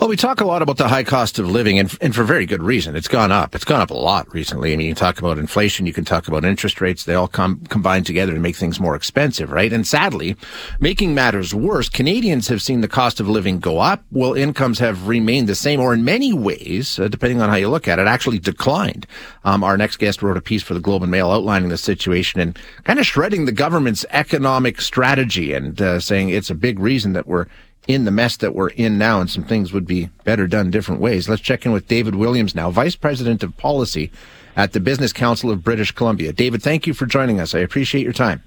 Well, we talk a lot about the high cost of living, and for very good reason. It's gone up. It's gone up a lot recently. I mean, you can talk about inflation, you can talk about interest rates. They all combine together to make things more expensive, right? And sadly, making matters worse, Canadians have seen the cost of living go up, while incomes have remained the same, or in many ways, depending on how you look at it, actually declined. Our next guest wrote a piece for the Globe and Mail outlining the situation and kind of shredding the government's economic strategy and saying it's a big reason that we're in the mess that we're in now, and some things would be better done different ways. Let's check in with David Williams now, Vice President of Policy at the Business Council of British Columbia. David, thank you for joining us. I appreciate your time.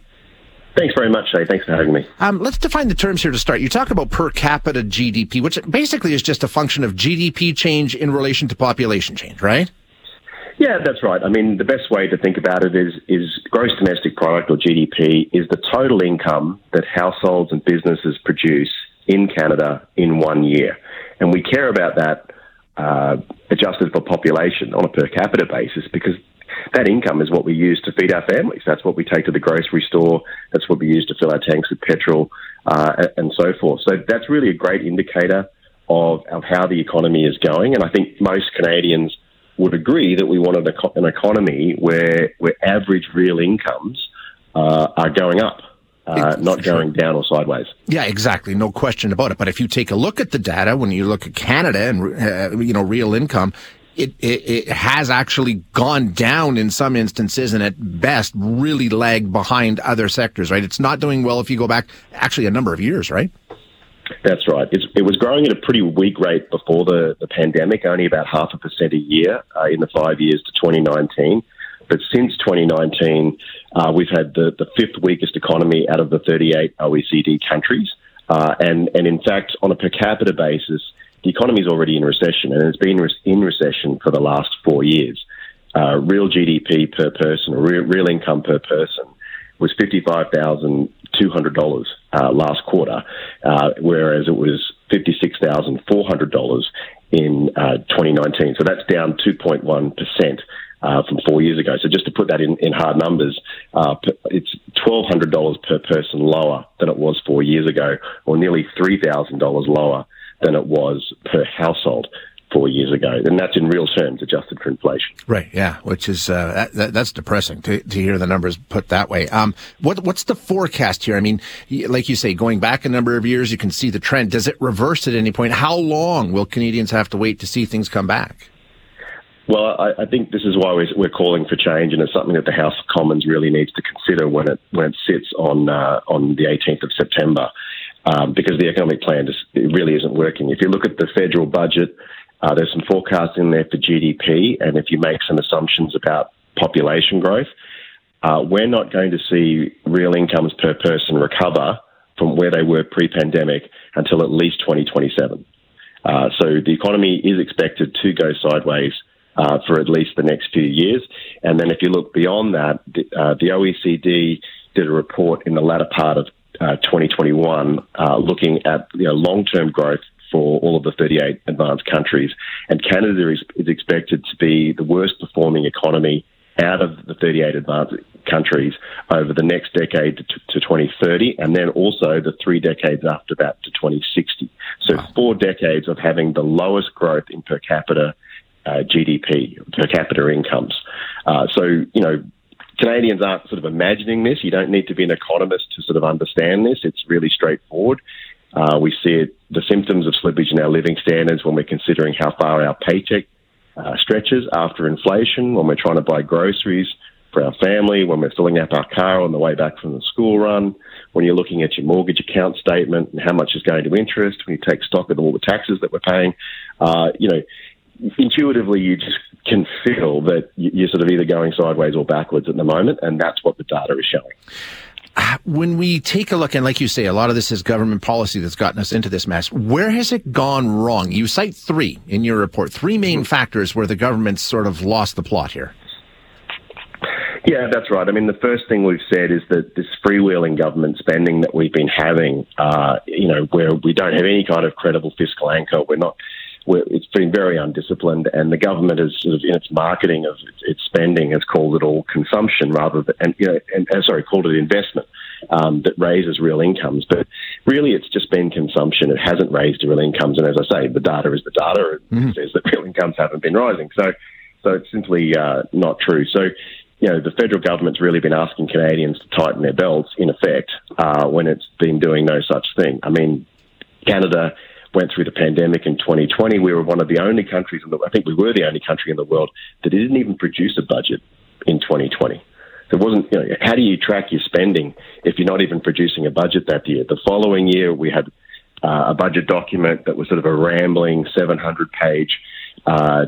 Thanks very much, Shay. Thanks for having me. Let's define the terms here to start. You talk about per capita GDP, which basically is just a function of GDP change in relation to population change, right? Yeah, that's right. I mean, the best way to think about it is gross domestic product, or GDP, is the total income that households and businesses produce in Canada in one year. And we care about that adjusted for population on a per capita basis, because that income is what we use to feed our families. That's what we take to the grocery store. That's what we use to fill our tanks with petrol and so forth. So that's really a great indicator of how the economy is going. And I think most Canadians would agree that we want an economy where average real incomes are going up. Not going down or sideways. Yeah, exactly. No question about it. But if you take a look at the data, when you look at Canada and real income, it has actually gone down in some instances, and at best really lagged behind other sectors. Right? It's not doing well if you go back actually a number of years. Right? That's right. It was growing at a pretty weak rate before the pandemic, only about 0.5% a year in the 5 years to 2019. But since 2019, we've had the fifth weakest economy out of the 38 OECD countries. And in fact, on a per capita basis, the economy is already in recession, and it's been in recession for the last 4 years. Real GDP per person, or real income per person, was $55,200 last quarter, whereas it was $56,400 in 2019. So that's down 2.1%. From 4 years ago. So just to put that in hard numbers, it's $1,200 per person lower than it was 4 years ago, or nearly $3,000 lower than it was per household 4 years ago. And that's in real terms, adjusted for inflation. Right, yeah, which is, that's depressing to hear the numbers put that way. What's the forecast here? I mean, like you say, going back a number of years, you can see the trend. Does it reverse at any point? How long will Canadians have to wait to see things come back? Well, I think this is why we're calling for change, and it's something that the House of Commons really needs to consider when it sits on the 18th of September, because the economic plan it really isn't working. If you look at the federal budget, there's some forecasts in there for GDP, and if you make some assumptions about population growth, we're not going to see real incomes per person recover from where they were pre-pandemic until at least 2027. So the economy is expected to go sideways for at least the next few years. And then if you look beyond that, the OECD did a report in the latter part of 2021 looking at long-term growth for all of the 38 advanced countries. And Canada is expected to be the worst performing economy out of the 38 advanced countries over the next decade to 2030, and then also the 3 decades after that to 2060. So 4 decades of having the lowest growth in per capita GDP, per capita incomes. So Canadians aren't sort of imagining this. You don't need to be an economist to sort of understand this. It's really straightforward. We see the symptoms of slippage in our living standards when we're considering how far our paycheck stretches after inflation, when we're trying to buy groceries for our family, when we're filling up our car on the way back from the school run, when you're looking at your mortgage account statement and how much is going to interest, when you take stock of all the taxes that we're paying, intuitively, you just can feel that you're sort of either going sideways or backwards at the moment, and that's what the data is showing. When we take a look, and like you say, a lot of this is government policy that's gotten us into this mess. Where has it gone wrong? You cite three in your report, three main factors where the government's sort of lost the plot here. Yeah, that's right. I mean, the first thing we've said is that this freewheeling government spending that we've been having, where we don't have any kind of credible fiscal anchor, it's been very undisciplined, and the government is sort of in its marketing of its spending has called it all consumption rather than, called it investment. that raises real incomes. But really, it's just been consumption. It hasn't raised real incomes. And as I say, the data is the data. It says that real incomes haven't been rising. So it's simply not true. So, you know, the federal government's really been asking Canadians to tighten their belts, in effect, when it's been doing no such thing. I mean, Canada went through the pandemic in 2020. We were one of the only countries, I think we were the only country in the world that didn't even produce a budget in 2020. It wasn't, you know, how do you track your spending if you're not even producing a budget that year? The following year, we had a budget document that was sort of a rambling 700-page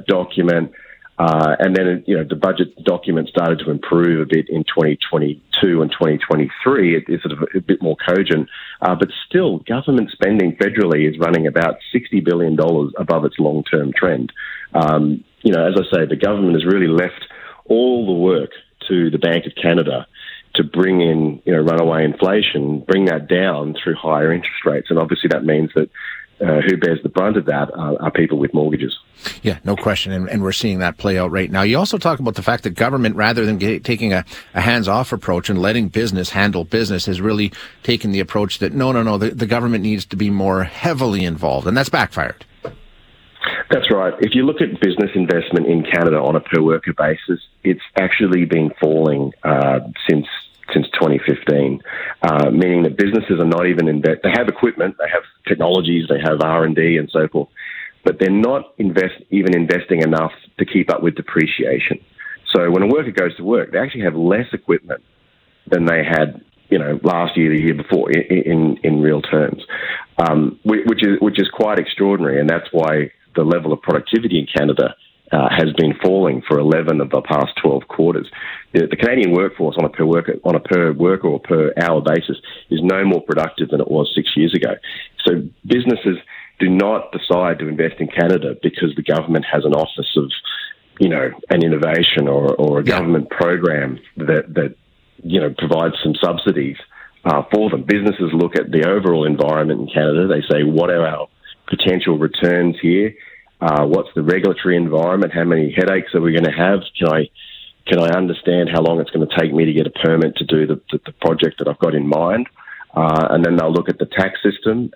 document. And then, you know, the budget document started to improve a bit in 2022 and 2023. It's sort of a bit more cogent. But still, government spending federally is running about $60 billion above its long-term trend. You know, as I say, the government has really left all the work to the Bank of Canada to bring in, you know, runaway inflation, bring that down through higher interest rates. And obviously that means that who bears the brunt of that are people with mortgages. Yeah, no question. And we're seeing that play out right now. You also talk about the fact that government, rather than taking a hands-off approach and letting business handle business, has really taken the approach that the government needs to be more heavily involved. And that's backfired. That's right. If you look at business investment in Canada on a per-worker basis, it's actually been falling since 2015, meaning that businesses are not even they have equipment, they have technologies, they have R&D and so forth, but they're not investing enough to keep up with depreciation. So when a worker goes to work, they actually have less equipment than they had, you know, last year, the year before, in real terms, which is quite extraordinary, and that's why the level of productivity in Canada has been falling for 11 of the past 12 quarters. The Canadian workforce on a per worker or per hour basis is no more productive than it was 6 years ago. So businesses do not decide to invest in Canada because the government has an office of, you know, an innovation or a government program that you know, provides some subsidies for them. Businesses look at the overall environment in Canada. They say, what are our potential returns here? What's the regulatory environment? How many headaches are we going to have? Can I understand how long it's going to take me to get a permit to do the project that I've got in mind? And then they'll look at the tax system,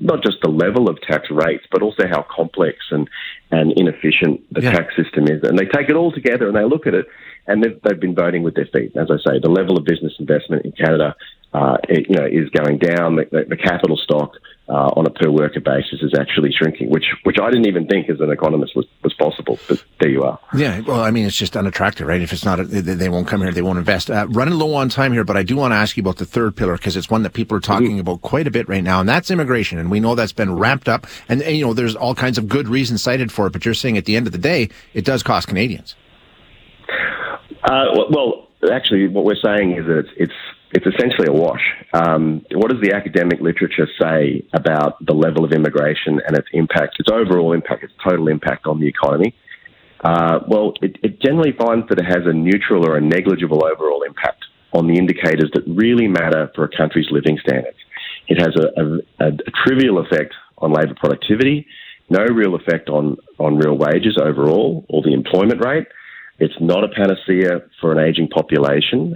not just the level of tax rates, but also how complex and inefficient the tax system is. And they take it all together and they look at it, and they've been voting with their feet. As I say, the level of business investment in Canada is going down. The capital stock on a per worker basis is actually shrinking, which I didn't even think as an economist was possible. But there you are. Yeah, well, I mean, it's just unattractive, right? If it's not, they won't come here, they won't invest. Running low on time here, but I do want to ask you about the third pillar, because it's one that people are talking about quite a bit right now, and that's immigration. And we know that's been ramped up, and you know, there's all kinds of good reasons cited for it. But you're saying at the end of the day, it does cost Canadians. Well, actually, what we're saying is that it's essentially a wash. What does the academic literature say about the level of immigration and its impact, its overall impact, its total impact on the economy? It generally finds that it has a neutral or a negligible overall impact on the indicators that really matter for a country's living standards. It has a trivial effect on labour productivity, no real effect on real wages overall or the employment rate. It's not a panacea for an ageing population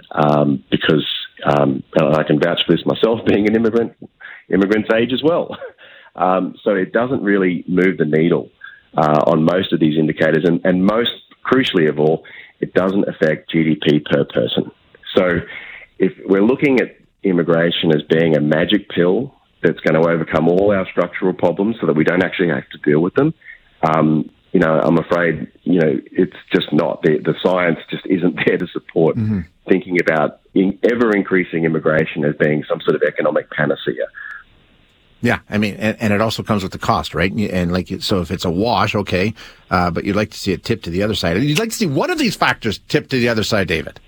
because and I can vouch for this myself, being an immigrant's age as well. So it doesn't really move the needle on most of these indicators. And most crucially of all, it doesn't affect GDP per person. So if we're looking at immigration as being a magic pill that's going to overcome all our structural problems so that we don't actually have to deal with them, you know, I'm afraid, you know, it's just not. The science just isn't there to support thinking about ever-increasing immigration as being some sort of economic panacea. Yeah, I mean, and it also comes with the cost, right? And like, so if it's a wash, okay, but you'd like to see it tip to the other side. You'd like to see one of these factors tip to the other side, David.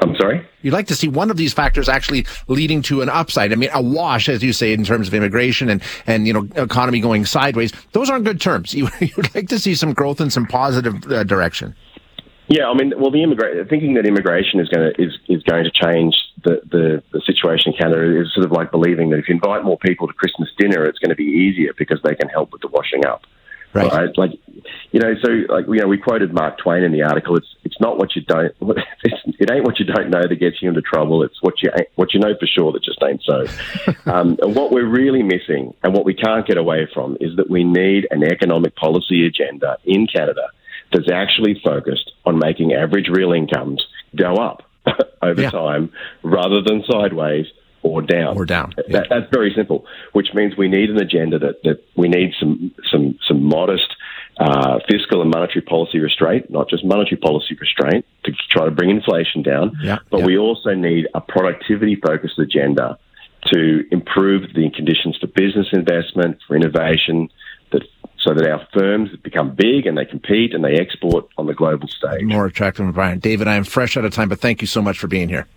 I'm sorry? You'd like to see one of these factors actually leading to an upside. I mean, a wash, as you say, in terms of immigration and you know, economy going sideways. Those aren't good terms. You'd like to see some growth and some positive direction. Yeah, I mean, well, thinking that immigration is going to change the situation in Canada is sort of like believing that if you invite more people to Christmas dinner, it's going to be easier because they can help with the washing up. Right. Right? Like, you know, so like, you know, we quoted Mark Twain in the article. It's not what you don't. It ain't what you don't know that gets you into trouble. It's what you know for sure that just ain't so. And what we're really missing, and what we can't get away from, is that we need an economic policy agenda in Canada that's actually focused on making average real incomes go up over time, rather than sideways or down. Yeah. That's very simple. Which means we need an agenda that we need some modest fiscal and monetary policy restraint, not just monetary policy restraint, to try to bring inflation down. Yeah. But we also need a productivity-focused agenda to improve the conditions for business investment, for innovation, so that our firms become big and they compete and they export on the global stage. More attractive environment. David, I am fresh out of time, but thank you so much for being here.